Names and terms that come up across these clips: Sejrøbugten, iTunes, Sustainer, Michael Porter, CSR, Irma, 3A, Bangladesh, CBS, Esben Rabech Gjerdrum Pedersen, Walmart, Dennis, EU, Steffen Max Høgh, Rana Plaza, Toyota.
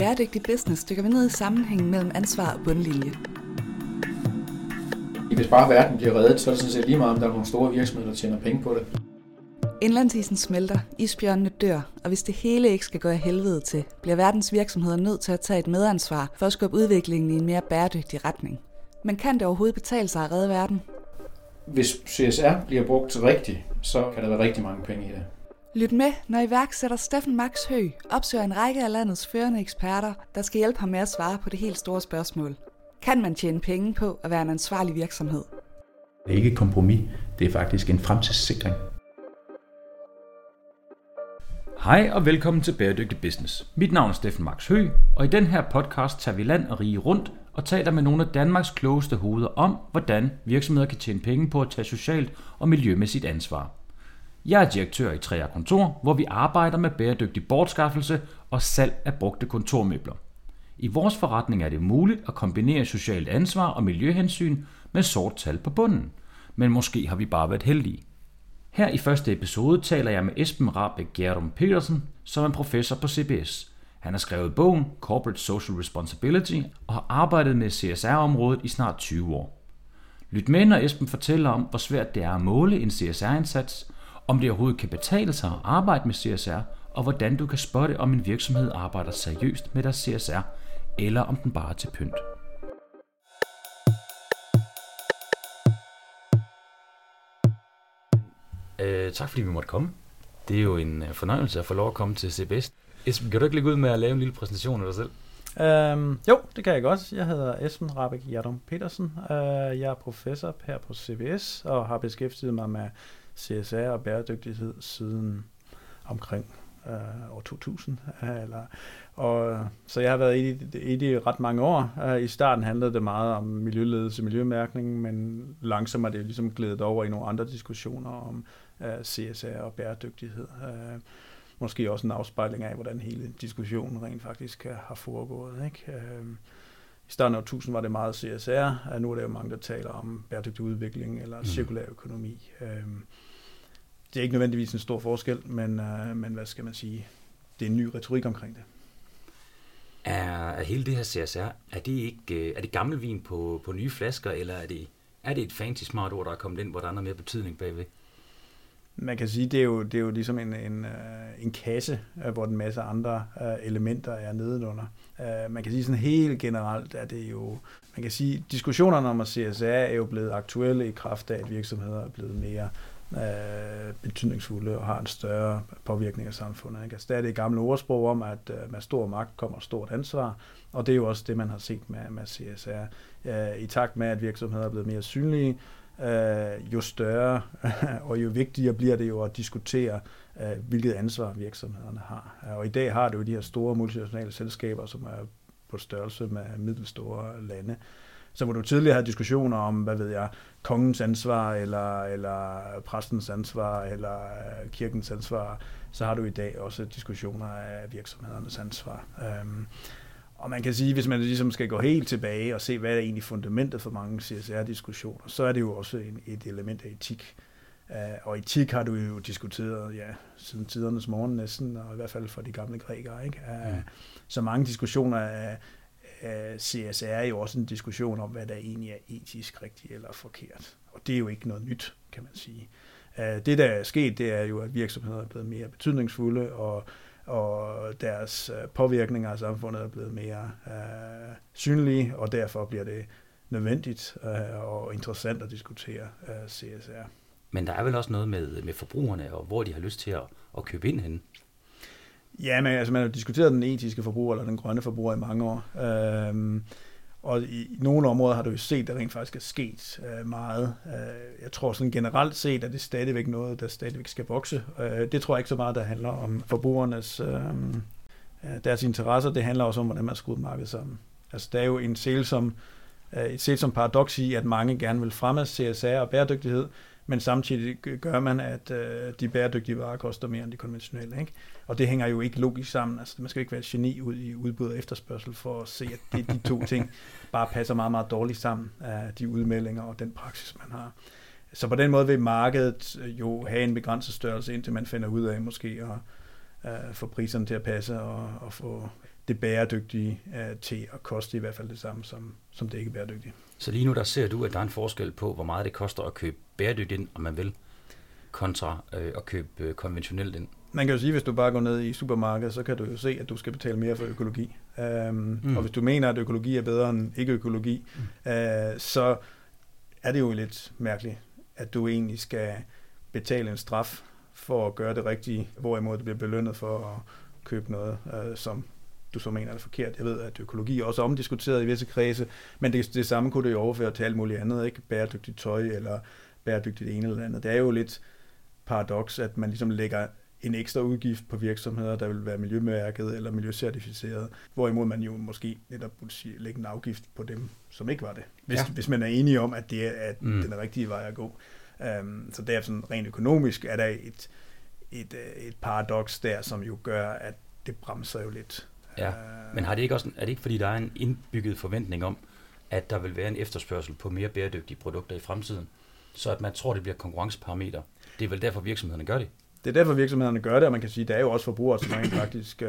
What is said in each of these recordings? bæredygtig business dykker vi ned i sammenhængen mellem ansvar og bundlinje. Hvis bare verden bliver reddet, så er det sådan set lige meget, om der er nogle store virksomheder, der tjener penge på det. Indlandsisen smelter, isbjørnene dør, og hvis det hele ikke skal gå af helvede til, bliver verdens virksomheder nødt til at tage et medansvar for at skubbe udviklingen i en mere bæredygtig retning. Men kan det overhovedet betale sig at redde verden? Hvis CSR bliver brugt rigtigt, så kan der være rigtig mange penge i det. Lyt med, når iværksætter Steffen Max Høgh opsøger en række af landets førende eksperter, der skal hjælpe ham med at svare på det helt store spørgsmål. Kan man tjene penge på at være en ansvarlig virksomhed? Det er ikke et kompromis, det er faktisk en fremtidssikring. Hej og velkommen til Bæredygtig Business. Mit navn er Steffen Max Høgh, og i den her podcast tager vi land og rige rundt og taler med nogle af Danmarks klogeste hoveder om, hvordan virksomheder kan tjene penge på at tage socialt og miljømæssigt ansvar. Jeg er direktør i 3A kontor, hvor vi arbejder med bæredygtig bortskaffelse og salg af brugte kontormøbler. I vores forretning er det muligt at kombinere socialt ansvar og miljøhensyn med sort tal på bunden, men måske har vi bare været heldige. Her i første episode taler jeg med Esben Rabech Gjerdrum Pedersen, som er professor på CBS. Han har skrevet bogen Corporate Social Responsibility og har arbejdet med CSR-området i snart 20 år. Lyt med, når Esben fortæller om, hvor svært det er at måle en CSR-indsats, om det overhovedet kan betale sig at arbejde med CSR, og hvordan du kan spotte, om en virksomhed arbejder seriøst med deres CSR, eller om den bare er til pynt. Tak fordi vi måtte komme. Det er jo en fornøjelse at få lov at komme til CBS. Esben, kan du ikke lægge ud med at lave en lille præsentation af dig selv? Jo, det kan jeg godt. Jeg hedder Esben Rabech Gjerdrum Pedersen. Jeg er professor her på CBS og har beskæftiget mig med CSR og bæredygtighed siden omkring år 2000. Så jeg har været i det ret mange år. I starten handlede det meget om miljøledelse og miljømærkning, men langsomt er det ligesom glædet over i nogle andre diskussioner om CSR og bæredygtighed. Måske også en afspejling af, hvordan hele diskussionen rent faktisk har foregået, ikke? I starten af år 2000 var det meget CSR, nu er der jo mange, der taler om bæredygtig udvikling eller cirkulær økonomi. Det er ikke nødvendigvis en stor forskel, men hvad skal man sige? Det er en ny retorik omkring det. Er hele det her CSR, er det gammel vin på nye flasker, eller er det et fancy smart ord, der er kommet ind, hvor der er noget mere betydning bagved? Man kan sige, det er jo ligesom en kasse, hvor en masse andre elementer er nedenunder. Man kan sige sådan helt generelt, at det jo, man kan sige, diskussionerne om CSR er jo blevet aktuelle i kraft af, at virksomheder er blevet mere betydningsfulde og har en større påvirkning af samfundet, ikke? Altså, der er det gamle ordsprog om, at med stor magt kommer stort ansvar, og det er jo også det, man har set med CSR. I takt med, at virksomheder er blevet mere synlige, jo større og jo vigtigere bliver det jo at diskutere, hvilket ansvar virksomhederne har. Og i dag har det jo de her store multinationale selskaber, som er på størrelse med middelstore lande. Så må du tidligere have diskussioner om, hvad ved jeg, kongens ansvar, eller præstens ansvar, eller kirkens ansvar. Så har du i dag også diskussioner af virksomhedernes ansvar. Og man kan sige, hvis man ligesom skal gå helt tilbage og se, hvad er egentlig fundamentet for mange CSR-diskussioner, så er det jo også et element af etik. Og etik har du jo diskuteret siden tidernes morgen næsten, og i hvert fald for de gamle grækere, ikke? Så mange diskussioner af CSR er jo også en diskussion om, hvad der egentlig er etisk rigtigt eller forkert. Og det er jo ikke noget nyt, kan man sige. Det, der er sket, det er jo, at virksomheder er blevet mere betydningsfulde, og deres påvirkninger af samfundet er blevet mere synlige, og derfor bliver det nødvendigt og interessant at diskutere CSR. Men der er vel også noget med forbrugerne, og hvor de har lyst til at købe ind henne? Ja, men altså, man har diskuteret den etiske forbruger eller den grønne forbruger i mange år. Og i nogle områder har du jo set, at der rent faktisk er sket meget. Jeg tror sådan generelt set, at det er stadigvæk noget, der stadigvæk skal vokse. Det tror jeg ikke så meget, der handler om forbrugernes deres interesser. Det handler også om, hvordan man skruer markedet sammen. Altså, der er jo et sælsom paradoks i, at mange gerne vil fremme CSR og bæredygtighed, men samtidig gør man, at de bæredygtige varer koster mere end de konventionelle, ikke? Og det hænger jo ikke logisk sammen. Altså, man skal ikke være geni ud i udbud og efterspørgsel for at se, at de to ting bare passer meget, meget dårligt sammen, af de udmeldinger og den praksis, man har. Så på den måde vil markedet jo have en begrænset størrelse, indtil man finder ud af måske få priserne til at passe og få det bæredygtige til at koste i hvert fald det samme som det ikke bæredygtige. Så lige nu der ser du, at der er en forskel på, hvor meget det koster at købe bæredygtigt ind, om man vil, kontra at købe konventionelt ind. Man kan jo sige, at hvis du bare går ned i supermarkedet, så kan du jo se, at du skal betale mere for økologi. Og hvis du mener, at økologi er bedre end ikke-økologi, så er det jo lidt mærkeligt, at du egentlig skal betale en straf for at gøre det rigtige, hvorimod det bliver belønnet for at købe noget, som du så mener er forkert. Jeg ved, at økologi er også omdiskuteret i visse kredse, men det samme kunne det jo overføre til alt muligt andet, ikke? Bæredygtigt tøj eller bæredygtigt ene eller andet. Det er jo lidt paradoks, at man ligesom lægger en ekstra udgift på virksomheder, der vil være miljømærket eller miljøcertificeret, hvorimod man jo måske netop burde lægge en afgift på dem, som ikke var det, hvis man er enige om, at det er den rigtige vej at gå. Så der sådan rent økonomisk er der et paradoks der, som jo gør, at det bremser jo lidt. Ja, men er det ikke fordi, der er en indbygget forventning om, at der vil være en efterspørgsel på mere bæredygtige produkter i fremtiden, så at man tror, det bliver konkurrenceparameter? Det er vel derfor, virksomhederne gør det? Det er derfor, virksomhederne gør det, og man kan sige, at der er jo også forbrugere, som rent faktisk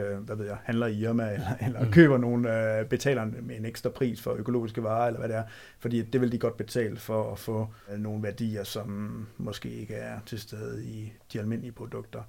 handler i Irma, eller køber nogle, betaler en ekstra pris for økologiske varer, eller hvad det er, fordi det vil de godt betale for at få nogle værdier, som måske ikke er til stede i de almindelige produkter.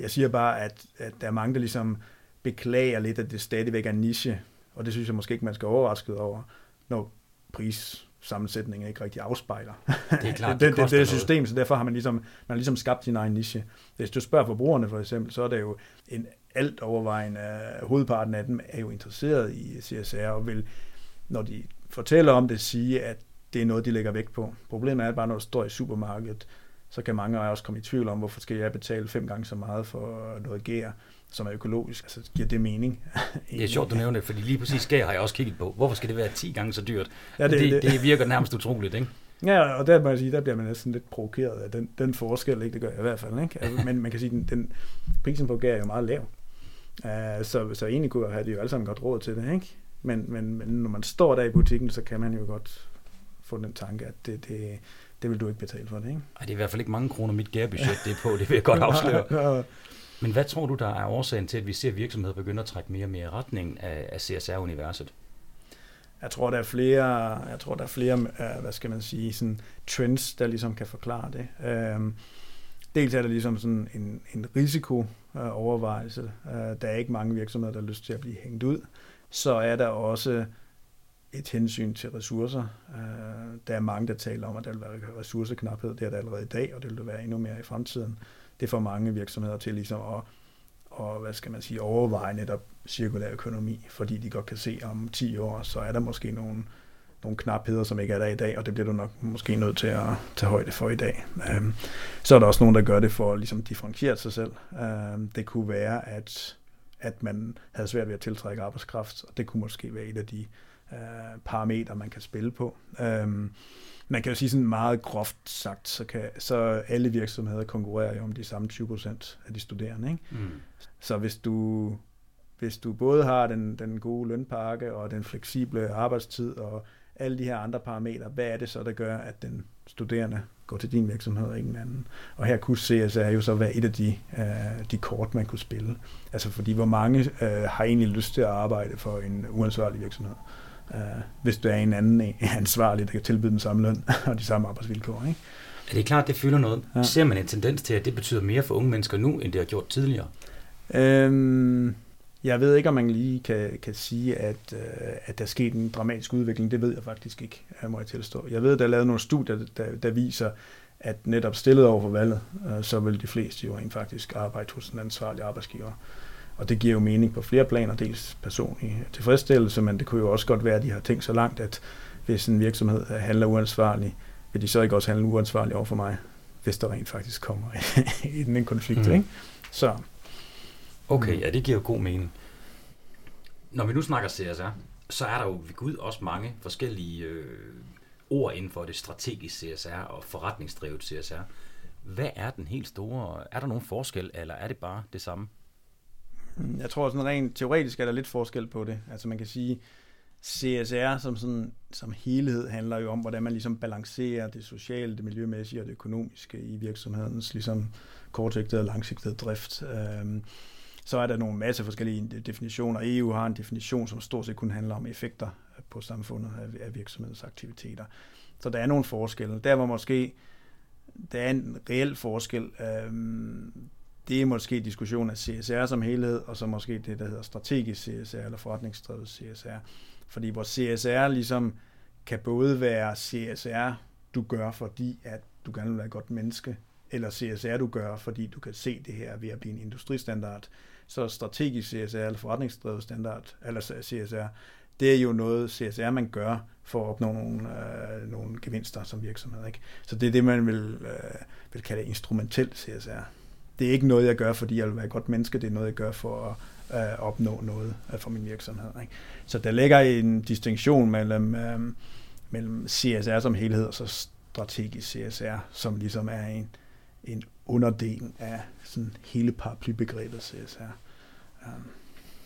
Jeg siger bare, at der er mange, der ligesom beklager lidt, at det stadigvæk er niche, og det synes jeg måske ikke, man skal overraske over, når prissammensætningen ikke rigtig afspejler. Det er klart, det er system, så derfor har man ligesom skabt sin egen niche. Hvis du spørger forbrugerne for eksempel, så er det jo en alt overvejende, hovedparten af dem er jo interesseret i CSR og vil, når de fortæller om det, sige, at det er noget, de lægger vægt på. Problemet er bare, når du står i supermarkedet, så kan mange af jer også komme i tvivl om, hvorfor skal jeg betale 5 gange så meget for noget gær, som er økologisk. Altså, giver det mening? Det er sjovt, du nævner det, fordi lige præcis gær har jeg også kigget på. Hvorfor skal det være 10 gange så dyrt? Ja, det virker nærmest utroligt, ikke? Ja, og der må jeg sige, der bliver man næsten lidt provokeret af den forskel, ikke? Det gør jeg i hvert fald, ikke? Altså, men man kan sige, den prisen på gær er jo meget lav. Så egentlig kunne jeg have det jo alle sammen godt råd til det, ikke? Men når man står der i butikken, så kan man jo godt få den tanke, at det vil du ikke betale for det, ikke? Ej, det er i hvert fald ikke mange kroner, mit gærbudget det er på, det vil jeg godt afsløre. Men hvad tror du, der er årsagen til, at vi ser virksomheder begynde at trække mere og mere i retningen af CSR-universet? Jeg tror, der er flere, hvad skal man sige, sådan trends, der ligesom kan forklare det. Dels er der ligesom sådan en risikoovervejelse. Der er ikke mange virksomheder, der har lyst til at blive hængt ud. Så er der også et hensyn til ressourcer. Der er mange, der taler om, at der vil være ressourceknaphed. Det er der allerede i dag, og det vil der være endnu mere i fremtiden. Det får mange virksomheder til ligesom at hvad skal man sige, overveje netop cirkulær økonomi, fordi de godt kan se, om 10 år, så er der måske nogle knapheder, som ikke er der i dag, og det bliver du nok måske nødt til at tage højde for i dag. Så er der også nogen, der gør det for at ligesom differentiere sig selv. Det kunne være, at man havde svært ved at tiltrække arbejdskraft, og det kunne måske være et af de parametre, man kan spille på. Man kan jo sige sådan meget groft sagt, så alle virksomheder konkurrerer jo om de samme 20% af de studerende, ikke? Mm. Så hvis du både har den gode lønpakke og den fleksible arbejdstid og alle de her andre parametre, hvad er det så, der gør, at den studerende går til din virksomhed og ikke en anden? Og her kunne CSR jo så være et af de kort, man kunne spille. Altså fordi hvor mange har egentlig lyst til at arbejde for en uansvarlig virksomhed? Hvis du er en anden ansvarlig, der kan tilbyde den samme løn og de samme arbejdsvilkår, ikke? Ja, det er klart, det fylder noget. Ja. Ser man en tendens til, at det betyder mere for unge mennesker nu, end det har gjort tidligere? Jeg ved ikke, om man lige kan sige, at der er sket en dramatisk udvikling. Det ved jeg faktisk ikke, må jeg tilstå. Jeg ved, at der er lavet nogle studier, der viser, at netop stillet over for valget, så vil de fleste jo rent faktisk arbejde hos en ansvarlig arbejdsgiver. Og det giver jo mening på flere planer, dels personlig tilfredsstillelse, men det kunne jo også godt være, at de har tænkt så langt, at hvis en virksomhed handler uansvarligt, vil de så ikke også handle uansvarligt over for mig, hvis der rent faktisk kommer i den konflikt, ikke? Så. Okay, ja, det giver jo god mening. Når vi nu snakker CSR, så er der jo ved Gud også mange forskellige ord inden for det strategiske CSR og forretningsdrevet CSR. Hvad er den helt store? Er der nogen forskel, eller er det bare det samme? Jeg tror sådan rent teoretisk er der lidt forskel på det. Altså man kan sige, CSR som helhed handler jo om, hvordan man ligesom balancerer det sociale, det miljømæssige og det økonomiske i virksomhedens ligesom kortsigtede og langsigtede drift. så er der nogle masse forskellige definitioner. EU har en definition, som stort set kun handler om effekter på samfundet af virksomhedens aktiviteter. Så der er nogle forskelle. Der var måske der er en reel forskel. Det er måske diskussion af CSR som helhed, og så måske det, der hedder strategisk CSR eller forretningsdrevet CSR. Fordi hvor CSR ligesom kan både være CSR, du gør, fordi at du gerne vil være et godt menneske, eller CSR, du gør, fordi du kan se det her ved at blive en industristandard. Så strategisk CSR eller forretningsdrevet standard, eller CSR, det er jo noget CSR, man gør for at opnå nogle gevinster som virksomhed. Ikke? Så det er det, man vil kalde instrumentel CSR. Det er ikke noget, jeg gør, fordi jeg vil være et godt menneske. Det er noget, jeg gør for at opnå noget for min virksomhed. Ikke? Så der ligger en distinktion mellem CSR som helhed og så strategisk CSR, som ligesom er en underdel af sådan hele paraplybegrebet CSR.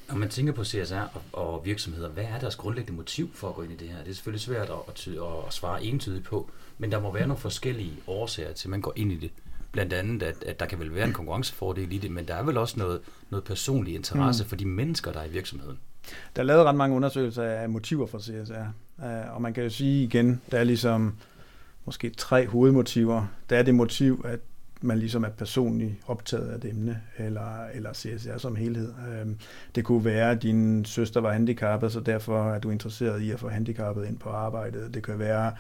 Når man tænker på CSR og virksomheder, hvad er deres grundlæggende motiv for at gå ind i det her? Det er selvfølgelig svært at svare entydigt på, men der må være nogle forskellige årsager til, at man går ind i det. Blandt andet, at der kan vel være en konkurrencefordel i det, men der er vel også noget personlig interesse for de mennesker, der er i virksomheden. Der er lavet ret mange undersøgelser af motiver for CSR, og man kan jo sige igen, der er ligesom måske 3 hovedmotiver. Der er det motiv, at man ligesom er personligt optaget af et emne, eller CSR som helhed. Det kunne være, at din søster var handicappet, så derfor er du interesseret i at få handicappet ind på arbejdet. Det kan være,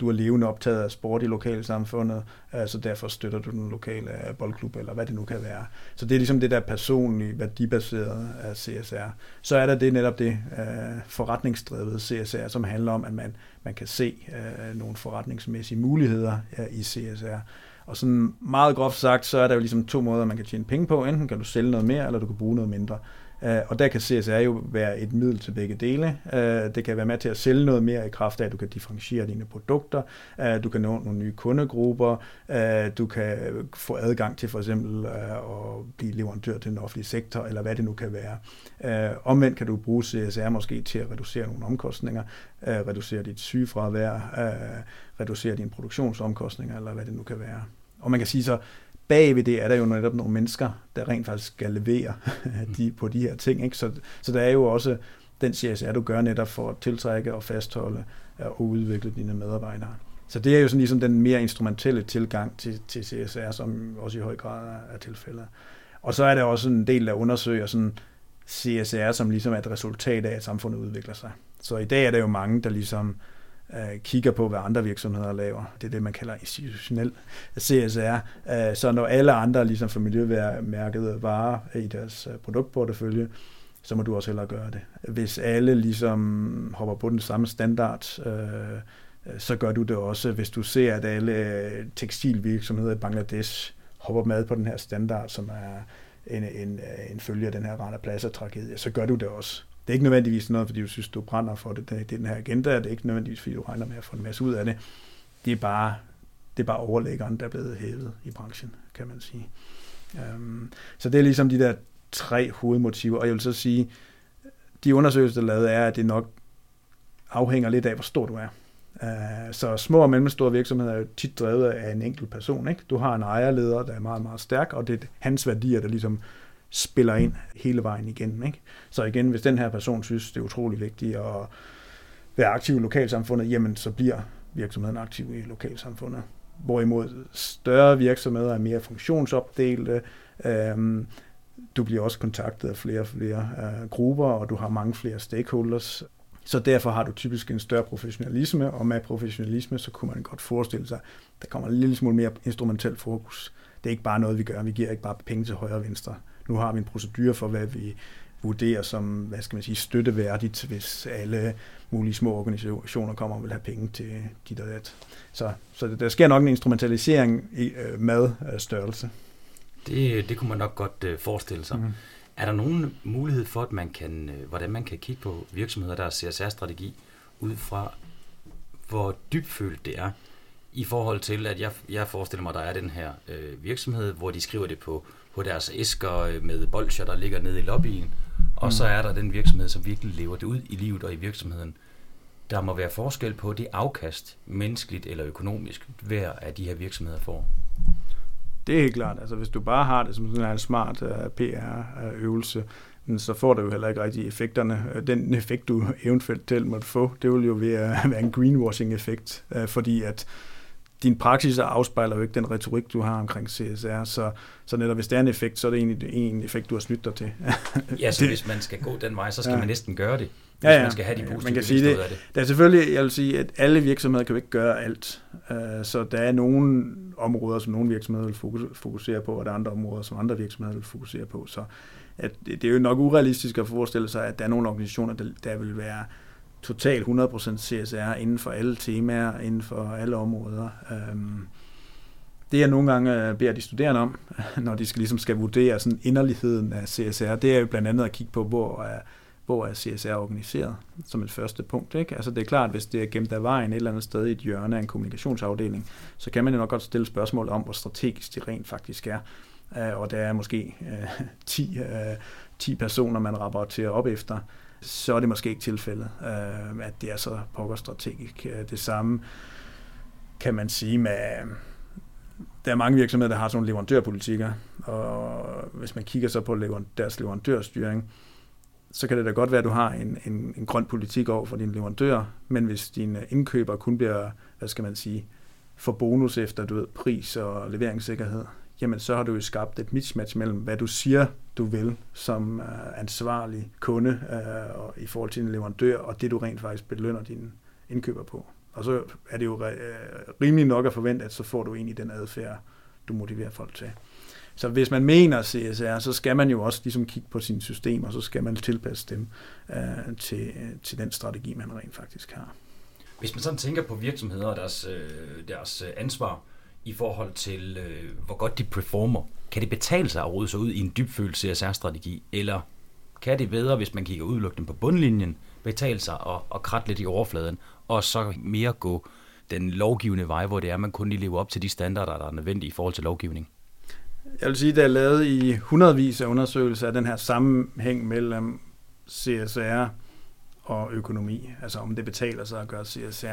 du er levende optaget af sport i lokalsamfundet, så derfor støtter du den lokale boldklub, eller hvad det nu kan være. Så det er ligesom det der personlige, værdibaserede af CSR. Så er der det netop det forretningsdrevet CSR, som handler om, at man kan se nogle forretningsmæssige muligheder i CSR. Og sådan meget groft sagt, så er der jo ligesom 2 måder, man kan tjene penge på. Enten kan du sælge noget mere, eller du kan bruge noget mindre. Og der kan CSR jo være et middel til begge dele. Det kan være med til at sælge noget mere i kraft af, at du kan differentiere dine produkter, du kan nå nogle nye kundegrupper, du kan få adgang til for eksempel at blive leverandør til den offentlige sektor, eller hvad det nu kan være. Omvendt kan du bruge CSR måske til at reducere nogle omkostninger, reducere dit sygefravær, reducere dine produktionsomkostninger, eller hvad det nu kan være. Og man kan sige så, bagved det er der jo netop nogle mennesker, der rent faktisk skal levere på de her ting. Ikke? Så der er jo også den CSR, du gør netop for at tiltrække og fastholde og udvikle dine medarbejdere. Så det er jo sådan ligesom den mere instrumentelle tilgang til CSR, som også i høj grad er tilfældet. Og så er der også en del, der undersøger sådan CSR, som ligesom er et resultat af, at samfundet udvikler sig. Så i dag er der jo mange, der ligesom kigger på, hvad andre virksomheder laver. Det er det, man kalder institutionel CSR. Så når alle andre ligesom for miljømærkede varer i deres produktportefølje, så må du også hellere gøre det. Hvis alle ligesom hopper på den samme standard, så gør du det også. Hvis du ser, at alle tekstilvirksomheder i Bangladesh hopper med på den her standard, som er en følge af den her Rana Plaza-tragedie, så gør du det også. Det er ikke nødvendigvis noget, fordi du synes, du brænder for det. Det er den her agenda, det er ikke nødvendigvis, fordi du regner med at få en masse ud af det. Det er bare overlæggeren, der er blevet hævet i branchen, kan man sige. Så det er ligesom de der 3 hovedmotiver, og jeg vil så sige, de undersøgelser, der er lavet, er, at det nok afhænger lidt af, hvor stor du er. Så små og mellemstore virksomheder er jo tit drevet af en enkelt person. Ikke? Du har en ejerleder, der er meget, meget stærk, og det er hans værdier, der ligesom spiller ind hele vejen igen. Ikke? Så igen, hvis den her person synes, det er utrolig vigtigt at være aktiv i lokalsamfundet, jamen så bliver virksomheden aktiv i lokalsamfundet. Hvorimod større virksomheder er mere funktionsopdelte, du bliver også kontaktet af flere og flere grupper, og du har mange flere stakeholders. Så derfor har du typisk en større professionalisme, og med professionalisme, så kunne man godt forestille sig, der kommer en lille smule mere instrumentel fokus. Det er ikke bare noget, vi gør. Vi giver ikke bare penge til højre og venstre. Nu har vi en procedure for, hvad vi vurderer som, hvad skal man sige, støtteværdigt, hvis alle mulige små organisationer kommer og vil have penge til dit og dat. Så der sker nok en instrumentalisering med størrelse. Det kunne man nok godt forestille sig. Mm-hmm. Er der nogen mulighed for, at hvordan man kan kigge på virksomheder, der er CSR-strategi, ud fra hvor dybfølt det er, i forhold til, at jeg forestiller mig, at der er den her virksomhed, hvor de skriver det på deres æsker med bolcher, der ligger nede i lobbyen, og så er der den virksomhed, som virkelig lever det ud i livet og i virksomheden. Der må være forskel på det afkast, menneskeligt eller økonomisk, hver af de her virksomheder får. Det er helt klart. Altså, hvis du bare har det som sådan en smart PR-øvelse, så får det jo heller ikke rigtig effekterne. Den effekt, du eventuelt måtte få, det vil jo være en greenwashing-effekt, fordi at din praksis afspejler jo ikke den retorik, du har omkring CSR, så netop hvis der er en effekt, så er det egentlig en effekt, du har snydt dig til. Ja, så hvis man skal gå den vej, så skal man næsten gøre det, hvis man skal have de positive effekter ud af det. Der er selvfølgelig, jeg vil sige, at alle virksomheder kan jo ikke gøre alt, så der er nogle områder, som nogle virksomheder vil fokusere på, og der er andre områder, som andre virksomheder vil fokusere på, så at det er jo nok urealistisk at forestille sig, at der er nogle organisationer, der vil være totalt 100% CSR inden for alle temaer, inden for alle områder. Det jeg nogle gange beder de studerende om, når de skal vurdere sådan inderligheden af CSR, det er jo blandt andet at kigge på, hvor er CSR organiseret som et første punkt. Ikke? Altså det er klart, at hvis det er gemt af vejen et eller andet sted i et hjørne af en kommunikationsafdeling, så kan man jo nok godt stille spørgsmål om, hvor strategisk det rent faktisk er. Og der er måske 10 personer, man rapporterer op efter, så er det måske ikke tilfældet, at det er så pokkerstrategisk. Det samme kan man sige med, der er mange virksomheder, der har sådan nogle leverandørpolitikker, og hvis man kigger så på deres leverandørstyring, så kan det da godt være, at du har en grøn politik over for dine leverandører, men hvis dine indkøbere kun bliver, får bonus efter, pris og leveringssikkerhed, jamen så har du jo skabt et mismatch mellem, hvad du siger, du vil som ansvarlig kunde i forhold til din leverandør, og det du rent faktisk belønner dine indkøber på. Og så er det jo rimelig nok at forvente, at så får du egentlig den adfærd, du motiverer folk til. Så hvis man mener CSR, så skal man jo også kigge på sine systemer, og så skal man tilpasse dem til den strategi, man rent faktisk har. Hvis man sådan tænker på virksomheder og deres ansvar, i forhold til, hvor godt de performer. Kan det betale sig at rode sig ud i en dybfølt CSR-strategi, eller kan det bedre, hvis man kigger udelukkende på bundlinjen, betale sig at kratte lidt i overfladen, og så mere gå den lovgivende vej, hvor det er, man kun lige lever op til de standarder, der er nødvendige i forhold til lovgivning? Jeg vil sige, at der er lavet i hundredvis af undersøgelser af den her sammenhæng mellem CSR og økonomi, altså om det betaler sig at gøre CSR.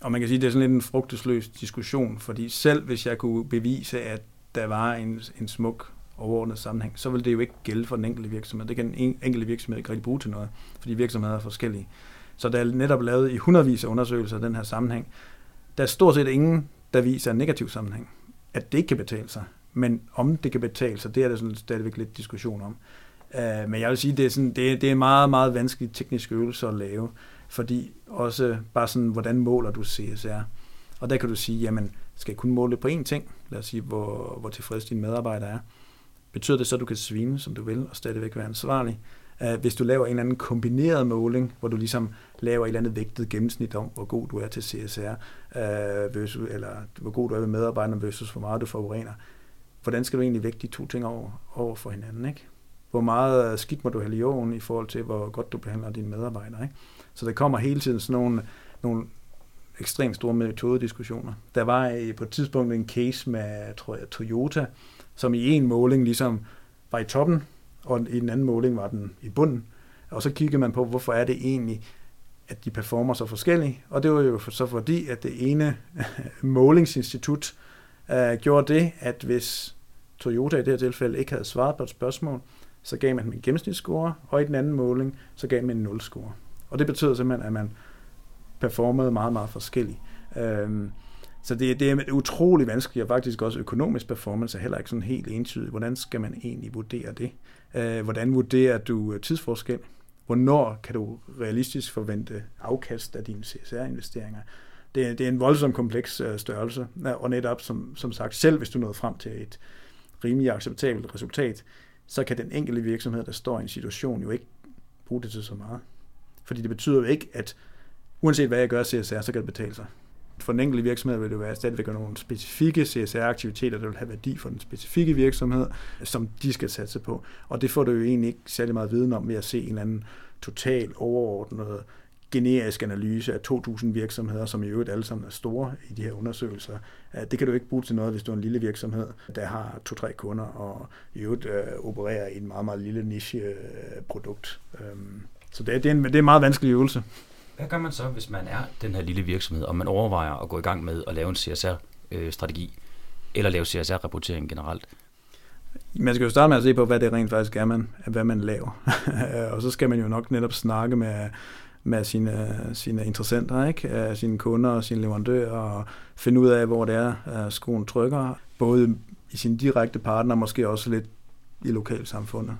Og man kan sige, at det er sådan lidt en frugtesløs diskussion, fordi selv hvis jeg kunne bevise, at der var en smuk overordnet sammenhæng, så ville det jo ikke gælde for den enkelte virksomhed. Det kan den enkelte virksomhed ikke rigtig bruge til noget, fordi virksomheder er forskellige. Så der er netop lavet i hundredvis af undersøgelser af den her sammenhæng. Der er stort set ingen, der viser en negativ sammenhæng, at det ikke kan betale sig. Men om det kan betale sig, det er der sådan stadigvæk lidt diskussion om. Men jeg vil sige, at det er en meget, meget vanskelig teknisk øvelse at lave, fordi også bare sådan, hvordan måler du CSR? Og der kan du sige, jamen, skal jeg kun måle det på én ting? Lad os sige, hvor tilfreds dine medarbejdere er. Betyder det så, at du kan svine, som du vil, og stadigvæk være ansvarlig? Hvis du laver en eller anden kombineret måling, hvor du laver et eller andet vægtet gennemsnit om, hvor god du er til CSR, versus, eller hvor god du er ved medarbejderne versus hvor meget du forurener. Hvordan skal du egentlig vægte de to ting over for hinanden, ikke? Hvor meget skidt må du have i åren i forhold til, hvor godt du behandler dine medarbejdere, ikke? Så der kommer hele tiden sådan nogle ekstremt store metodediskussioner. Der var på et tidspunkt en case med, tror jeg, Toyota, som i en måling var i toppen, og i den anden måling var den i bunden. Og så kiggede man på, hvorfor er det egentlig, at de performer så forskelligt. Og det var jo så fordi, at det ene målingsinstitut gjorde det, at hvis Toyota i det her tilfælde ikke havde svaret på et spørgsmål, så gav man dem en gennemsnitsscore, og i den anden måling, så gav man en nulscore. Og det betyder simpelthen, at man performede meget, meget forskelligt. Så det er utrolig vanskeligt, og faktisk også økonomisk performance er heller ikke sådan helt entydigt. Hvordan skal man egentlig vurdere det? Hvordan vurderer du tidsforskel? Hvornår kan du realistisk forvente afkast af dine CSR-investeringer? Det er en voldsom kompleks størrelse, og netop som sagt, selv hvis du nåede frem til et rimelig acceptabelt resultat, så kan den enkelte virksomhed, der står i en situation, jo ikke bruge det til så meget. Fordi det betyder jo ikke, at uanset hvad jeg gør CSR, så kan det betale sig. For den enkelte virksomhed vil det jo være stadigvæk nogle specifikke CSR-aktiviteter, der vil have værdi for den specifikke virksomhed, som de skal satse på. Og det får du jo egentlig ikke særlig meget viden om ved at se en eller anden total overordnet generisk analyse af 2.000 virksomheder, som i øvrigt alle sammen er store i de her undersøgelser. Det kan du ikke bruge til noget, hvis du er en lille virksomhed, der har 2-3 kunder og i øvrigt opererer i en meget, meget lille niche-produkt. Så det er en meget vanskelig øvelse. Hvad gør man så, hvis man er den her lille virksomhed, og man overvejer at gå i gang med at lave en CSR-strategi? eller lave CSR-rapportering generelt. Man skal jo starte med at se på, hvad det rent faktisk er, hvad man laver. Og så skal man jo nok netop snakke med sine interessenter, ikke? Sine kunder og sine leverandører, og finde ud af, hvor det er, skoen trykker. Både i sine direkte partnere, måske også lidt i lokalsamfundet.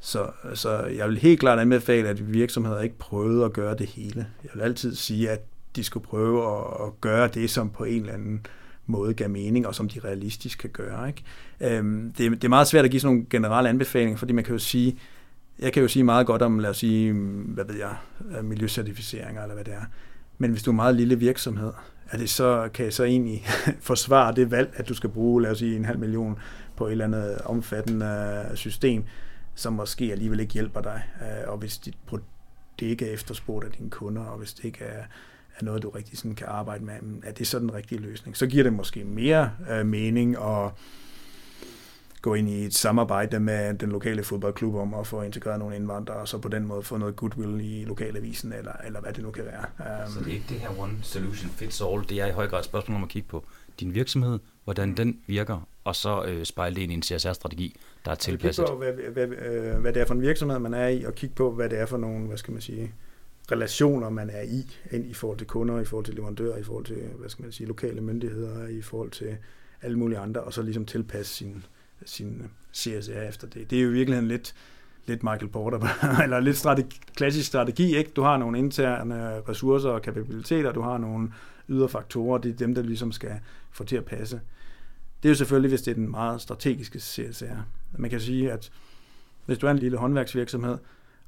Så jeg vil helt klart anbefale, at virksomheder ikke prøvede at gøre det hele. Jeg vil altid sige, at de skulle prøve at gøre det, som på en eller anden måde gav mening, og som de realistisk kan gøre, ikke? Det er meget svært at give sådan nogle generelle anbefalinger, fordi jeg kan jo sige meget godt om, lad os sige, hvad ved jeg, miljøcertificeringer eller hvad det er. Men hvis du er en meget lille virksomhed, kan jeg så egentlig forsvare det valg, at du skal bruge, lad os sige, 500.000 på et eller andet omfattende system, som måske alligevel ikke hjælper dig. Og hvis det ikke er efterspurgt af dine kunder, og hvis det ikke er noget, du rigtig sådan kan arbejde med, er det så den rigtige løsning? Så giver det måske mere mening at gå ind i et samarbejde med den lokale fodboldklub om at få integreret nogle indvandrere, og så på den måde få noget goodwill i lokalavisen, eller hvad det nu kan være. Så det er ikke det her one solution fits all, det er i høj grad et spørgsmål om at kigge på din virksomhed, hvordan den virker, og så spejle det ind i en CSR-strategi, der er tilpasset. Kigge på, hvad det er for en virksomhed, man er i, og kigge på, hvad det er for nogle, hvad skal man sige, relationer, man er i, ind i forhold til kunder, i forhold til leverandører, i forhold til, hvad skal man sige, lokale myndigheder, i forhold til alle mulige andre, og så ligesom tilpasse sin CSR efter det. Det er jo i virkeligheden lidt Michael Porter, eller lidt klassisk strategi, ikke? Du har nogle interne ressourcer og kapabiliteter, du har nogle ydre faktorer, det er dem, der ligesom skal få til at passe. Det er jo selvfølgelig, hvis det er den meget strategiske CSR. Man kan sige, at hvis du er en lille håndværksvirksomhed,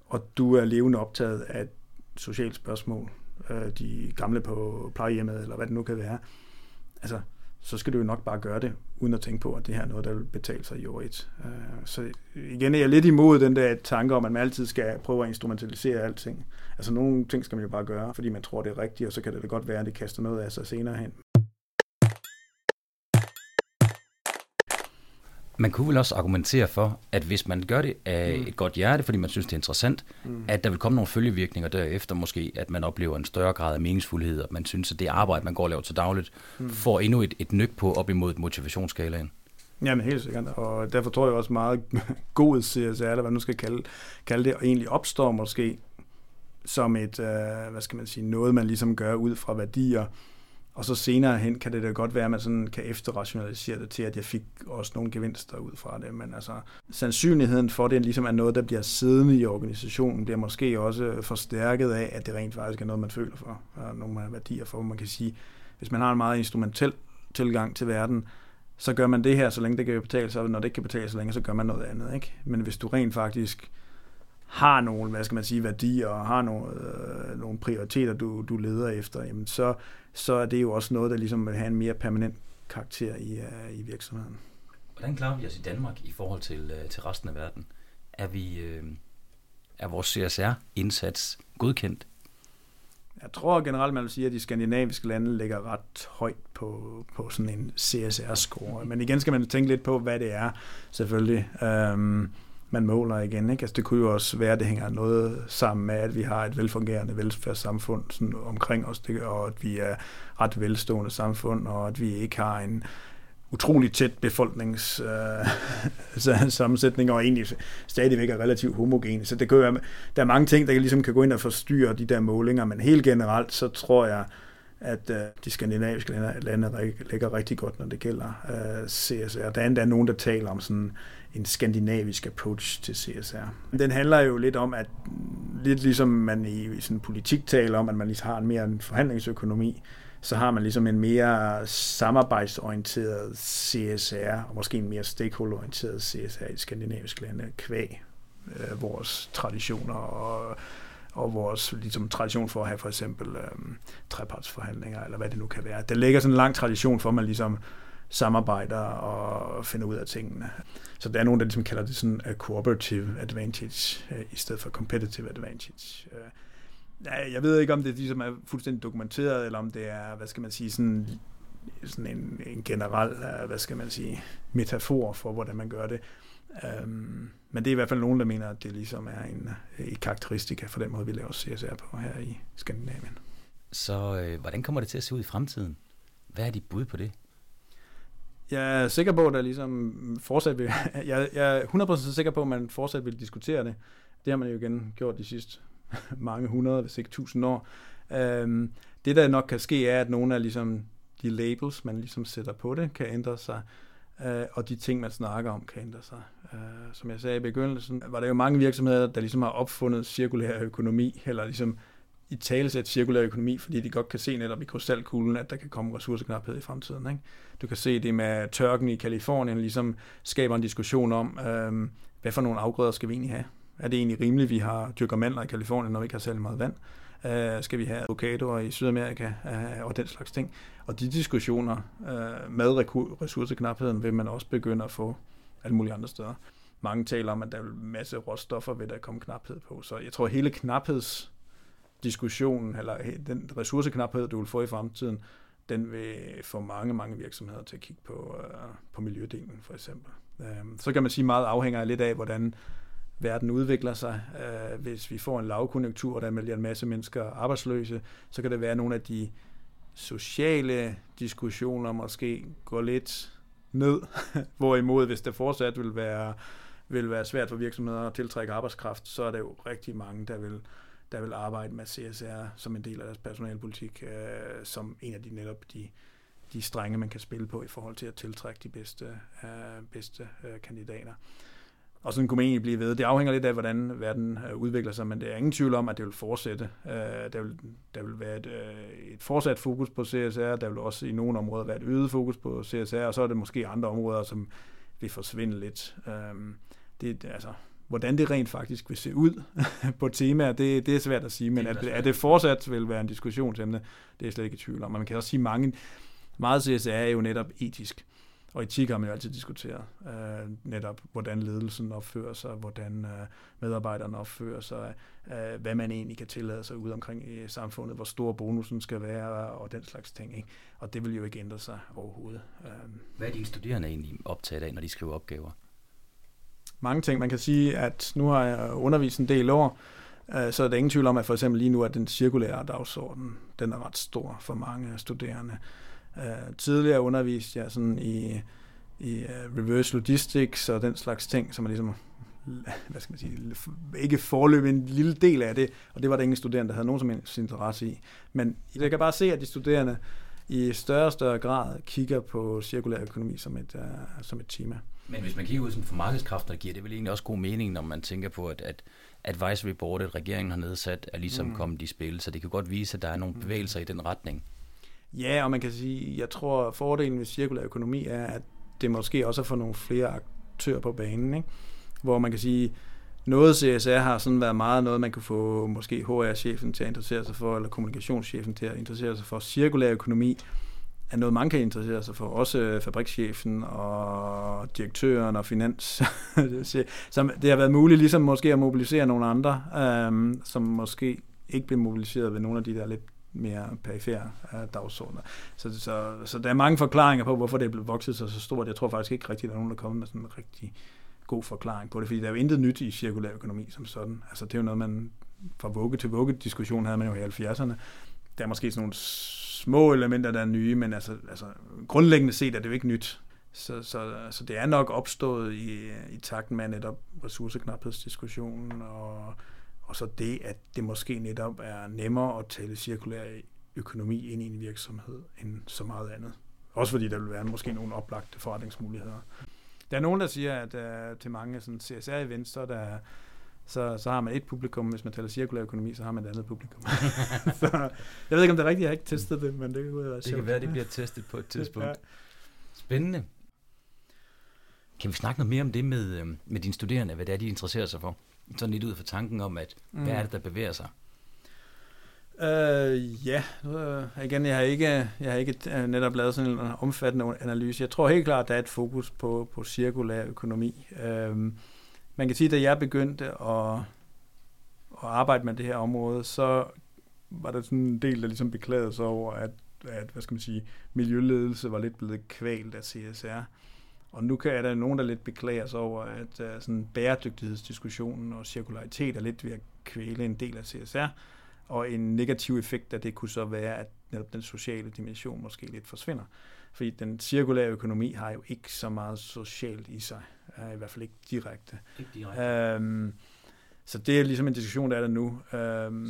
og du er levende optaget af et socialt spørgsmål, de gamle på plejehjemmet, eller hvad det nu kan være, altså, så skal du jo nok bare gøre det, uden at tænke på, at det her er noget, der vil betale sig i år et. Så igen er jeg lidt imod den der tanke om, at man altid skal prøve at instrumentalisere alting. Altså nogle ting skal man jo bare gøre, fordi man tror, det er rigtigt, og så kan det da godt være, at det kaster noget af sig senere hen. Man kunne vel også argumentere for, at hvis man gør det af et godt hjerte, fordi man synes, det er interessant, at der vil komme nogle følgevirkninger derefter måske, at man oplever en større grad af meningsfuldhed, og man synes, at det arbejde, man går og laver til dagligt, får endnu et nøk på op imod motivationsskalaen. Jamen helt sikkert, og derfor tror jeg også meget god CSR, eller hvad man nu skal kalde det, og egentlig opstår måske som et, hvad skal man sige, noget, man ligesom gør ud fra værdier. Og så senere hen kan det da godt være, at man sådan kan efterrationalisere det til, at jeg fik også nogle gevinster ud fra det. Men altså, sandsynligheden for det ligesom er noget, der bliver siddende i organisationen, bliver måske også forstærket af, at det rent faktisk er noget, man føler for, og nogle værdier for. Man kan sige, hvis man har en meget instrumentel tilgang til verden, så gør man det her, så længe det kan betale sig, og når det ikke kan betale sig længere, så gør man noget andet, ikke? Men hvis du rent faktisk har nogle, hvad skal man sige, værdier og har nogle prioriteter, du leder efter, jamen så er det jo også noget, der ligesom vil have en mere permanent karakter i virksomheden. Hvordan klarer vi os i Danmark i forhold til resten af verden? Er vores CSR-indsats godkendt? Jeg tror generelt, man vil sige, at de skandinaviske lande ligger ret højt på sådan en CSR-score. Men igen skal man tænke lidt på, hvad det er, selvfølgelig. Man måler igen, ikke? Altså, det kunne jo også være, at det hænger noget sammen med, at vi har et velfungerende velfærdssamfund sådan omkring os, og at vi er ret velstående samfund, og at vi ikke har en utrolig tæt befolkningssammensætning, og egentlig stadigvæk er relativt homogene. Så det kan være, der er mange ting, der ligesom kan gå ind og forstyrre de der målinger, men helt generelt, så tror jeg, at de skandinaviske lande ligger rigtig godt, når det gælder CSR. Der er endda nogen, der taler om sådan en skandinavisk approach til CSR. Den handler jo lidt om, at lidt ligesom man i sådan politik taler om, at man ligesom har en mere en forhandlingsøkonomi, så har man ligesom en mere samarbejdsorienteret CSR, og måske en mere stakeholderorienteret CSR i skandinaviske lande, kvæg vores traditioner og vores ligesom, tradition for at have for eksempel trepartsforhandlinger, eller hvad det nu kan være. Der ligger sådan en lang tradition for, at man ligesom samarbejder og finder ud af tingene. Så der er nogen, der ligesom kalder det sådan cooperative advantage, i stedet for competitive advantage. Jeg ved ikke, om det ligesom er fuldstændig dokumenteret, eller om det er, hvad skal man sige, sådan en generel, hvad skal man sige, metafor for, hvordan man gør det. Men det er i hvert fald nogen, der mener, at det ligesom er en karakteristika for den måde, vi laver CSR på her i Skandinavien. Så hvordan kommer det til at se ud i fremtiden? Hvad er dit bud på det? Jeg er sikker på, at der ligesom fortsat vil, jeg er 100% sikker på, at man fortsat vil diskutere det. Det har man jo igen gjort de sidste mange hundrede, hvis ikke 1000 år. Det, der nok kan ske, er, at nogle af ligesom de labels, man ligesom sætter på det, kan ændre sig, og de ting, man snakker om, kan ændre sig. Som jeg sagde i begyndelsen, var der jo mange virksomheder, der ligesom har opfundet cirkulær økonomi, eller ligesom i talesæt cirkulær økonomi, fordi de godt kan se netop i krystalkuglen, at der kan komme ressourceknaphed i fremtiden. Ikke? Du kan se det med tørken i Kalifornien, ligesom skaber en diskussion om, hvad for nogle afgrøder skal vi egentlig have? Er det egentlig rimeligt, at vi har dyrker mandler i Kalifornien, når vi ikke har særlig meget vand? Skal vi have avocadoer i Sydamerika og den slags ting? Og de diskussioner med ressourceknapheden vil man også begynde at få alle mulige andre steder. Mange taler om, at der er en masse råstoffer, ved der komme knaphed på. Så jeg tror, hele knaphedsdiskussionen, eller den ressourceknaphed, du vil få i fremtiden, den vil få mange, mange virksomheder til at kigge på miljødelen, for eksempel. Så kan man sige, at meget afhænger lidt af, hvordan verden udvikler sig. Hvis vi får en lavkonjunktur, og der bliver en masse mennesker arbejdsløse, så kan det være, at nogle af de sociale diskussioner måske går lidt ned. Hvorimod, hvis det fortsat vil være svært for virksomheder at tiltrække arbejdskraft, så er der jo rigtig mange, der vil arbejde med CSR som en del af deres personalpolitik, som en af de netop de strenge, man kan spille på i forhold til at tiltrække de bedste kandidater. Og sådan kunne man egentlig blive ved. Det afhænger lidt af, hvordan verden udvikler sig, men det er ingen tvivl om, at det vil fortsætte. Der vil være et fortsat fokus på CSR, der vil også i nogle områder være et øget fokus på CSR, og så er det måske andre områder, som vil forsvinde lidt. Hvordan det rent faktisk vil se ud på temaer, det er svært at sige, men at det fortsat vil være en diskussionsemne, det er slet ikke i tvivl om. Men man kan også sige, meget CSR er jo netop etisk. Og etik har man jo altid diskuteret, netop hvordan ledelsen opfører sig, hvordan medarbejderne opfører sig, hvad man egentlig kan tillade sig ude omkring i samfundet, hvor stor bonusen skal være og den slags ting. Ikke? Og det vil jo ikke ændre sig overhovedet. Hvad er de studerende egentlig optaget af, når de skriver opgaver? Mange ting. Man kan sige, at nu har jeg undervist en del år, så er der ingen tvivl om, at for eksempel lige nu er den cirkulære dagsorden, den er ret stor for mange studerende. Tidligere underviste jeg sådan i reverse logistics og den slags ting, som er ligesom, hvad skal man sige, ikke forløb en lille del af det, og det var der ingen studerende, der havde nogen som helst interesse i. Men jeg kan bare se, at de studerende i større og større grad kigger på cirkulær økonomi som et tema. Men hvis man kigger ud for markedskræfterne, giver det vel egentlig også god mening, når man tænker på, at advisory boardet, regeringen har nedsat, er ligesom kommet i spil, så det kan godt vise, at der er nogle bevægelser i den retning. Ja, og man kan sige, jeg tror, fordelen ved cirkulær økonomi er, at det måske også er for nogle flere aktører på banen, ikke? Hvor man kan sige, noget CSR har sådan været meget noget, man kunne få måske HR-chefen til at interessere sig for, eller kommunikationschefen til at interessere sig for. Cirkulær økonomi er noget, mange kan interessere sig for, også fabrikschefen og direktøren og finans. Så det har været muligt ligesom måske at mobilisere nogle andre, som måske ikke blev mobiliseret ved nogle af de der lidt mere perifære dagsordner. Så der er mange forklaringer på, hvorfor det er blevet vokset så stort. Jeg tror faktisk ikke rigtigt, at der er nogen, der kommer med sådan en rigtig god forklaring på det, fordi der er jo intet nyt i cirkulær økonomi som sådan. Altså det er jo noget, man fra vugge til vugge diskussion havde man jo i 70'erne. Der er måske sådan nogle små elementer, der er nye, men altså grundlæggende set er det jo ikke nyt. Så det er nok opstået i takt med netop ressourceknaphedsdiskussionen og så det, at det måske netop er nemmere at tale cirkulær økonomi ind i en virksomhed end så meget andet. Også fordi der vil være måske nogle oplagte forretningsmuligheder. Der er nogen, der siger, at til mange CSR-events, så har man et publikum. Hvis man taler cirkulær økonomi, så har man et andet publikum. Så, jeg ved ikke, om det er rigtigt. Jeg har ikke testet det, men det kan være sjovt. Det kan være, det bliver testet på et tidspunkt. Ja. Spændende. Kan vi snakke noget mere om det med dine studerende, hvad det er, de interesserer sig for? Sådan lidt ud for tanken om, at hvad er det, der bevæger sig? Igen, jeg har ikke netop lavet sådan en omfattende analyse. Jeg tror helt klart, at der er et fokus på cirkulær økonomi. Man kan sige, at da jeg begyndte at arbejde med det her område, så var der sådan en del, der ligesom beklagede sig over, at hvad skal man sige, miljøledelse var lidt blevet kvalt af CSR. Og nu er der nogen, der lidt beklager sig over, at sådan bæredygtighedsdiskussionen og cirkularitet er lidt ved at kvæle en del af CSR. Og en negativ effekt af det kunne så være, at netop den sociale dimension måske lidt forsvinder. Fordi den cirkulære økonomi har jo ikke så meget socialt i sig. I hvert fald ikke direkte. Så det er ligesom en diskussion, der er der nu. Så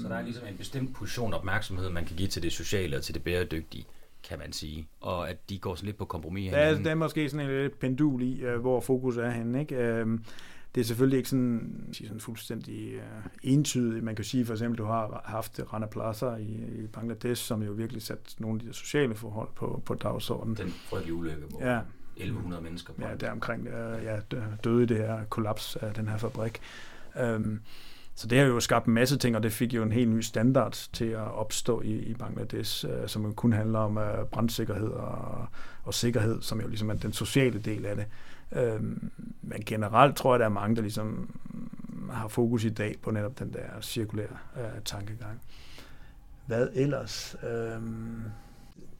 der er ligesom en bestemt portion opmærksomhed, man kan give til det sociale og til det bæredygtige, kan man sige. Og at de går sådan lidt på kompromis. Der er måske sådan en lidt pendul i, hvor fokus er henne, ikke? Det er selvfølgelig ikke sådan fuldstændig entydigt. Man kan sige for eksempel, du har haft Rana Plaza i Bangladesh, som jo virkelig satte nogle af de sociale forhold på dagsordenen. Den frygtelige ulykke, hvor 1100 mennesker på. Ja, deromkring døde i det her kollaps af den her fabrik. Så det har jo skabt en masse ting, og det fik jo en helt ny standard til at opstå i Bangladesh, som kun handler om brandsikkerhed og sikkerhed, som jo ligesom er den sociale del af det. Men generelt tror jeg, der er mange, der ligesom har fokus i dag på netop den der cirkulære tankegang. Hvad ellers?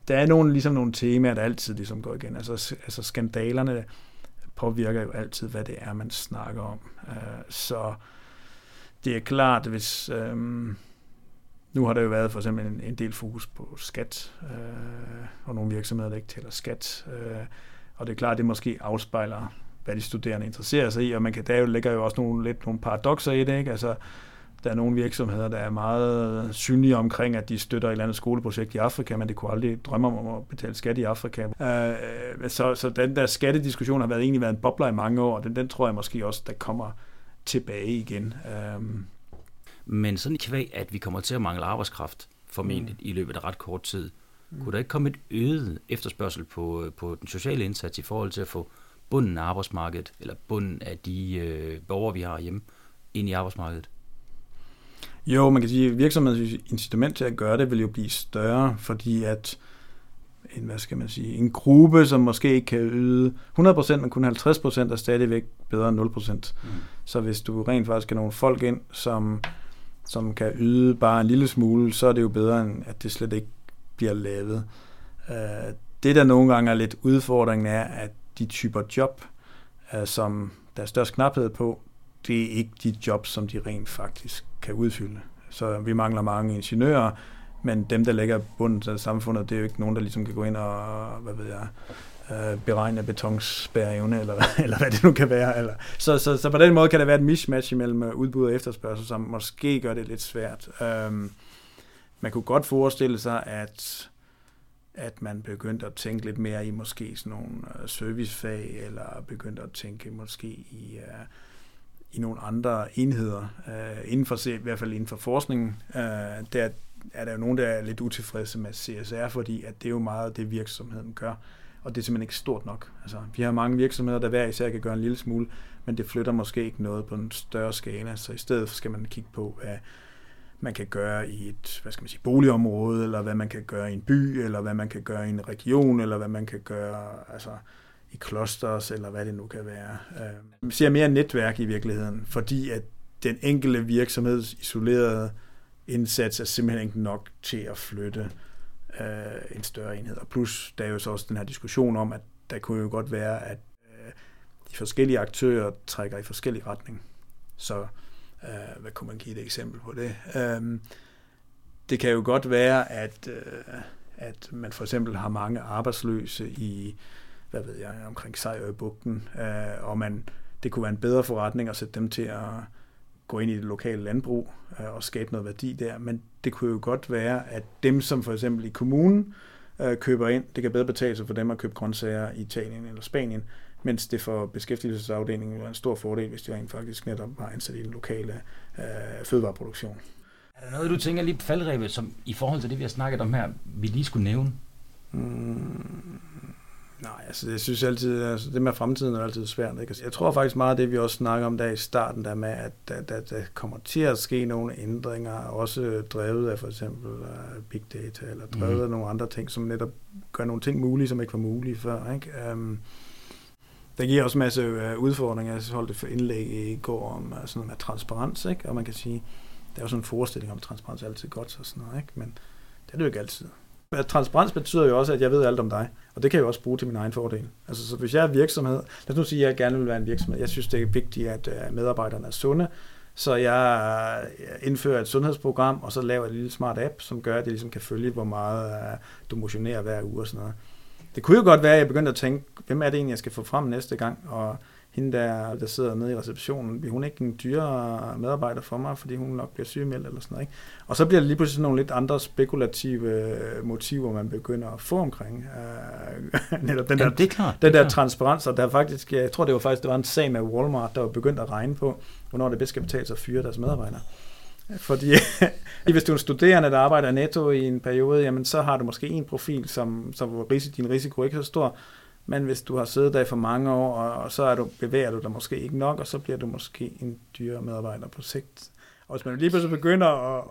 Der er nogle temaer, der altid ligesom går igen. Altså skandalerne påvirker jo altid, hvad det er, man snakker om. Så det er klart, hvis... Nu har der jo været for eksempel en del fokus på skat, og nogle virksomheder, der ikke tæller skat. Og det er klart, det måske afspejler, hvad de studerende interesserer sig i. Og der ligger jo også nogle paradokser i det, ikke? Altså, der er nogle virksomheder, der er meget synlige omkring, at de støtter et eller andet skoleprojekt i Afrika, men det kunne aldrig drømme om at betale skat i Afrika. Så den der skattediskussion har egentlig været en bobler i mange år, og den tror jeg måske også, der kommer tilbage igen. Men sådan kvæg, at vi kommer til at mangle arbejdskraft formentlig i løbet af ret kort tid, kunne der ikke komme et øget efterspørgsel på den sociale indsats i forhold til at få bunden af arbejdsmarkedet, eller bunden af de borgere, vi har hjemme, ind i arbejdsmarkedet? Jo, man kan sige, at virksomhedens incitament til at gøre det vil jo blive større, fordi at en gruppe, som måske ikke kan yde 100%, men kun 50%, er stadigvæk bedre end 0%. Så hvis du rent faktisk kan nogle folk ind, som kan yde bare en lille smule, så er det jo bedre, end at det slet ikke bliver lavet. Det, der nogle gange er lidt udfordringen, er, at de typer job, som der er størst knaphed på, det er ikke de job, som de rent faktisk kan udfylde. Så vi mangler mange ingeniører, men dem, der ligger bundet af samfundet, det er jo ikke nogen, der ligesom kan gå ind og beregne betonsbæreevne, eller hvad det nu kan være. Eller. Så på den måde kan der være et mismatch imellem udbud og efterspørgsel, som måske gør det lidt svært. Man kunne godt forestille sig, at man begyndte at tænke lidt mere i måske sådan nogle servicefag, eller begyndte at tænke måske i nogle andre enheder, i hvert fald inden for forskningen. Der er der jo nogen, der er lidt utilfredse med CSR, fordi at det er jo meget det, virksomheden gør, og det er simpelthen ikke stort nok. Altså, vi har mange virksomheder, der hver især kan gøre en lille smule, men det flytter måske ikke noget på en større skala, så i stedet skal man kigge på, at man kan gøre i et boligområde, eller hvad man kan gøre i en by, eller hvad man kan gøre i en region, eller hvad man kan gøre i klosters, eller hvad det nu kan være. Man ser mere netværk i virkeligheden, fordi at den enkelte virksomheds isolerede indsats er simpelthen ikke nok til at flytte en større enhed. Og plus, der er jo så også den her diskussion om, at der kunne jo godt være, at de forskellige aktører trækker i forskellige retning. Så hvad kunne man give et eksempel på det? Det kan jo godt være, at man for eksempel har mange arbejdsløse i, omkring Sejrøbugten, og det kunne være en bedre forretning at sætte dem til at gå ind i det lokale landbrug og skabe noget værdi der, men det kunne jo godt være, at dem, som for eksempel i kommunen køber ind, det kan bedre betale sig for dem at købe grøntsager i Italien eller Spanien, mens det for beskæftigelsesafdelingen er en stor fordel, hvis de rent faktisk netop har ansat i den lokale fødevareproduktion. Er der noget, du tænker lige på faldrebet, som i forhold til det, vi har snakket om her, vi lige skulle nævne? Nej, jeg synes altid, det med fremtiden er altid svært. Ikke? Jeg tror faktisk meget af det, vi også snakker om der i starten, der med, at der kommer til at ske nogle ændringer, også drevet af for eksempel big data, eller drevet af nogle andre ting, som netop gør nogle ting mulige, som ikke var mulige før. Ikke? Der giver også en masse udfordringer. Jeg holdt et indlæg i går om sådan noget med transparens, ikke? Og man kan sige, der er jo sådan en forestilling om, at transparens er altid godt, og sådan noget, ikke? Men det er det jo ikke altid. Transparens betyder jo også, at jeg ved alt om dig, og det kan jeg jo også bruge til min egen fordel. Altså, så hvis jeg er virksomhed, lad os nu sige, at jeg gerne vil være en virksomhed, jeg synes, det er vigtigt, at medarbejderne er sunde, så jeg indfører et sundhedsprogram, og så laver jeg en lille smart app, som gør, at jeg ligesom kan følge, hvor meget du motionerer hver uge og sådan noget. Det kunne jo godt være, at jeg begyndte at tænke, hvem er det egentlig, jeg skal få frem næste gang? Og hende der sidder med i receptionen, vil hun ikke en dyrere medarbejder for mig, fordi hun nok bliver sygemeldt eller sådan noget, ikke? Og så bliver det lige pludselig nogle lidt andre spekulative motiver, man begynder at få omkring. Netop den der transparens, og der faktisk, jeg tror det var en sag med Walmart, der var begyndt at regne på, hvornår det bedst skal betale sig at fyre deres medarbejdere. Fordi hvis du er en studerende, der arbejder netto i en periode, jamen så har du måske en profil, som din risiko ikke er så stor. Men hvis du har siddet der for mange år, og så bevæger du dig måske ikke nok, og så bliver du måske en dyrere medarbejder på sigt. Og hvis man lige pludselig begynder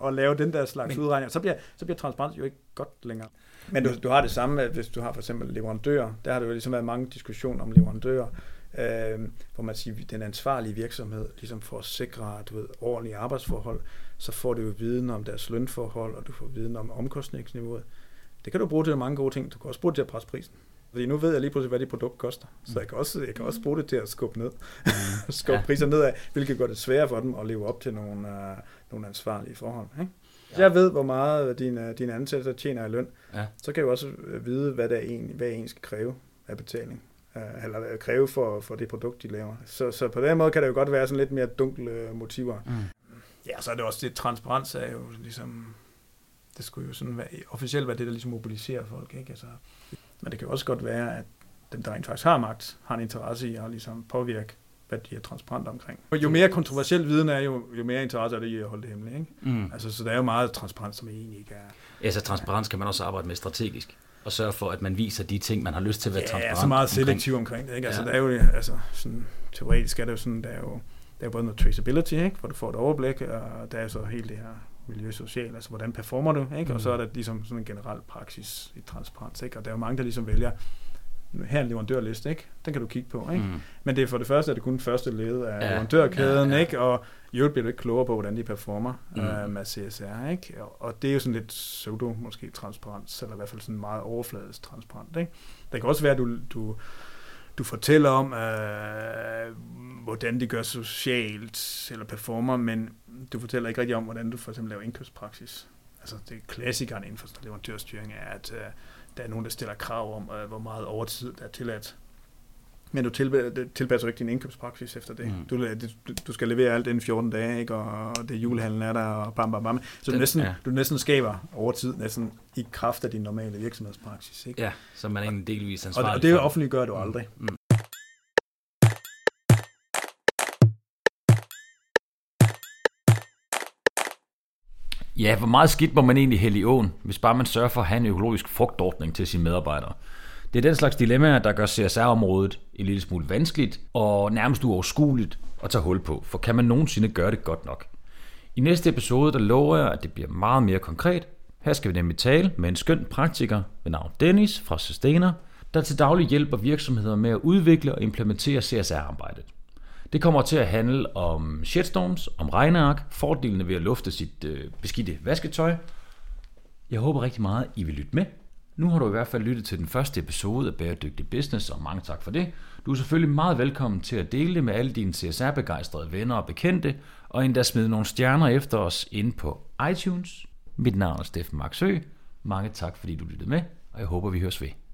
at lave den der slags udregninger, så bliver transparens jo ikke godt længere. Men du har det samme, hvis du har for eksempel leverandører. Der har det jo ligesom været mange diskussioner om leverandører, hvor man siger, at den ansvarlige virksomhed, ligesom for at sikre ordentlige arbejdsforhold, så får du jo viden om deres lønforhold, og du får viden om omkostningsniveauet. Det kan du bruge til mange gode ting. Du kan også bruge det til at presse prisen. Fordi nu ved jeg lige pludselig, hvad det produkt koster. Så jeg kan også bruge det til at skubbe ned. Skubbe priser nedad, hvilket gør det sværere for dem at leve op til nogle ansvarlige forhold. Ikke? Ja. Jeg ved, hvor meget dine ansætter tjener i løn. Ja. Så kan jeg også vide, hvad en skal kræve af betaling. Eller kræve for det produkt, de laver. Så på den måde kan det jo godt være sådan lidt mere dunkle motiver. Mm. Ja, så er det også det, transparens er jo ligesom... Det skulle jo sådan officielt være det, der ligesom mobiliserer folk, ikke? Altså... Men det kan også godt være, at dem, der rent faktisk har magt, har en interesse i at ligesom påvirke, hvad de er transparente omkring. Og jo mere kontroversiel viden er, jo mere interesse er det i at holde det hemmeligt. Ikke? Mm. Altså, så der er jo meget transparens, som egentlig ikke er... Ja, så transparens kan man også arbejde med strategisk, og sørge for, at man viser de ting, man har lyst til at være transparent omkring. Ja, så meget selektiv omkring det. Ikke? Altså, ja. Der er jo, sådan, teoretisk er det jo sådan, der er både noget traceability, ikke? Hvor du får et overblik, og der er så hele det her... miljøsocial, altså hvordan performer du, ikke? Og så er der ligesom sådan en generel praksis i transparens, ikke? Og der er jo mange, der ligesom vælger, her en leverandørliste, ikke? Den kan du kigge på, ikke? Mm. Men det er for det første, at det kun første led af leverandørkæden, ikke? Og i øvrigt bliver du ikke klogere på, hvordan de performer med CSR, ikke? Og det er jo sådan lidt pseudo, måske, transparens, eller i hvert fald sådan meget overfladisk transparent, ikke? Det kan også være, at du fortæller om, hvordan de gør socialt eller performer, men du fortæller ikke rigtig om, hvordan du for eksempel laver indkøbspraksis. Altså det klassikeren inden for leverandørstyring er, at der er nogen, der stiller krav om, hvor meget overtid der er tilladt. Men du tilpasser ikke din indkøbspraksis efter det. Mm. Du skal levere alt inden 14 dage, ikke? Og det julehandlen er der, og bam, bam, bam. Så du næsten skaber overtid næsten i kraft af din normale virksomhedspraksis. Ikke? Ja, så man er en delvis ansvarlig. Og det offentliggør du aldrig. Mm. Mm. Ja, hvor meget skidt må man egentlig hælde i åen, hvis bare man sørger for at have en økologisk frugtordning til sine medarbejdere? Det er den slags dilemmaer, der gør CSR-området en lille smule vanskeligt og nærmest uoverskueligt at tage hul på, for kan man nogensinde gøre det godt nok? I næste episode, der lover jeg, at det bliver meget mere konkret. Her skal vi nemlig tale med en skøn praktiker ved navn Dennis fra Sustainer, der til daglig hjælper virksomheder med at udvikle og implementere CSR-arbejdet. Det kommer til at handle om shitstorms, om regneark, fordelene ved at lufte sit beskidte vasketøj. Jeg håber rigtig meget, at I vil lytte med. Nu har du i hvert fald lyttet til den første episode af Bæredygtig Business, og mange tak for det. Du er selvfølgelig meget velkommen til at dele det med alle dine CSR-begejstrede venner og bekendte, og endda smide nogle stjerner efter os inde på iTunes. Mit navn er Steffen Max Høgh. Mange tak, fordi du lyttede med, og jeg håber, vi høres ved.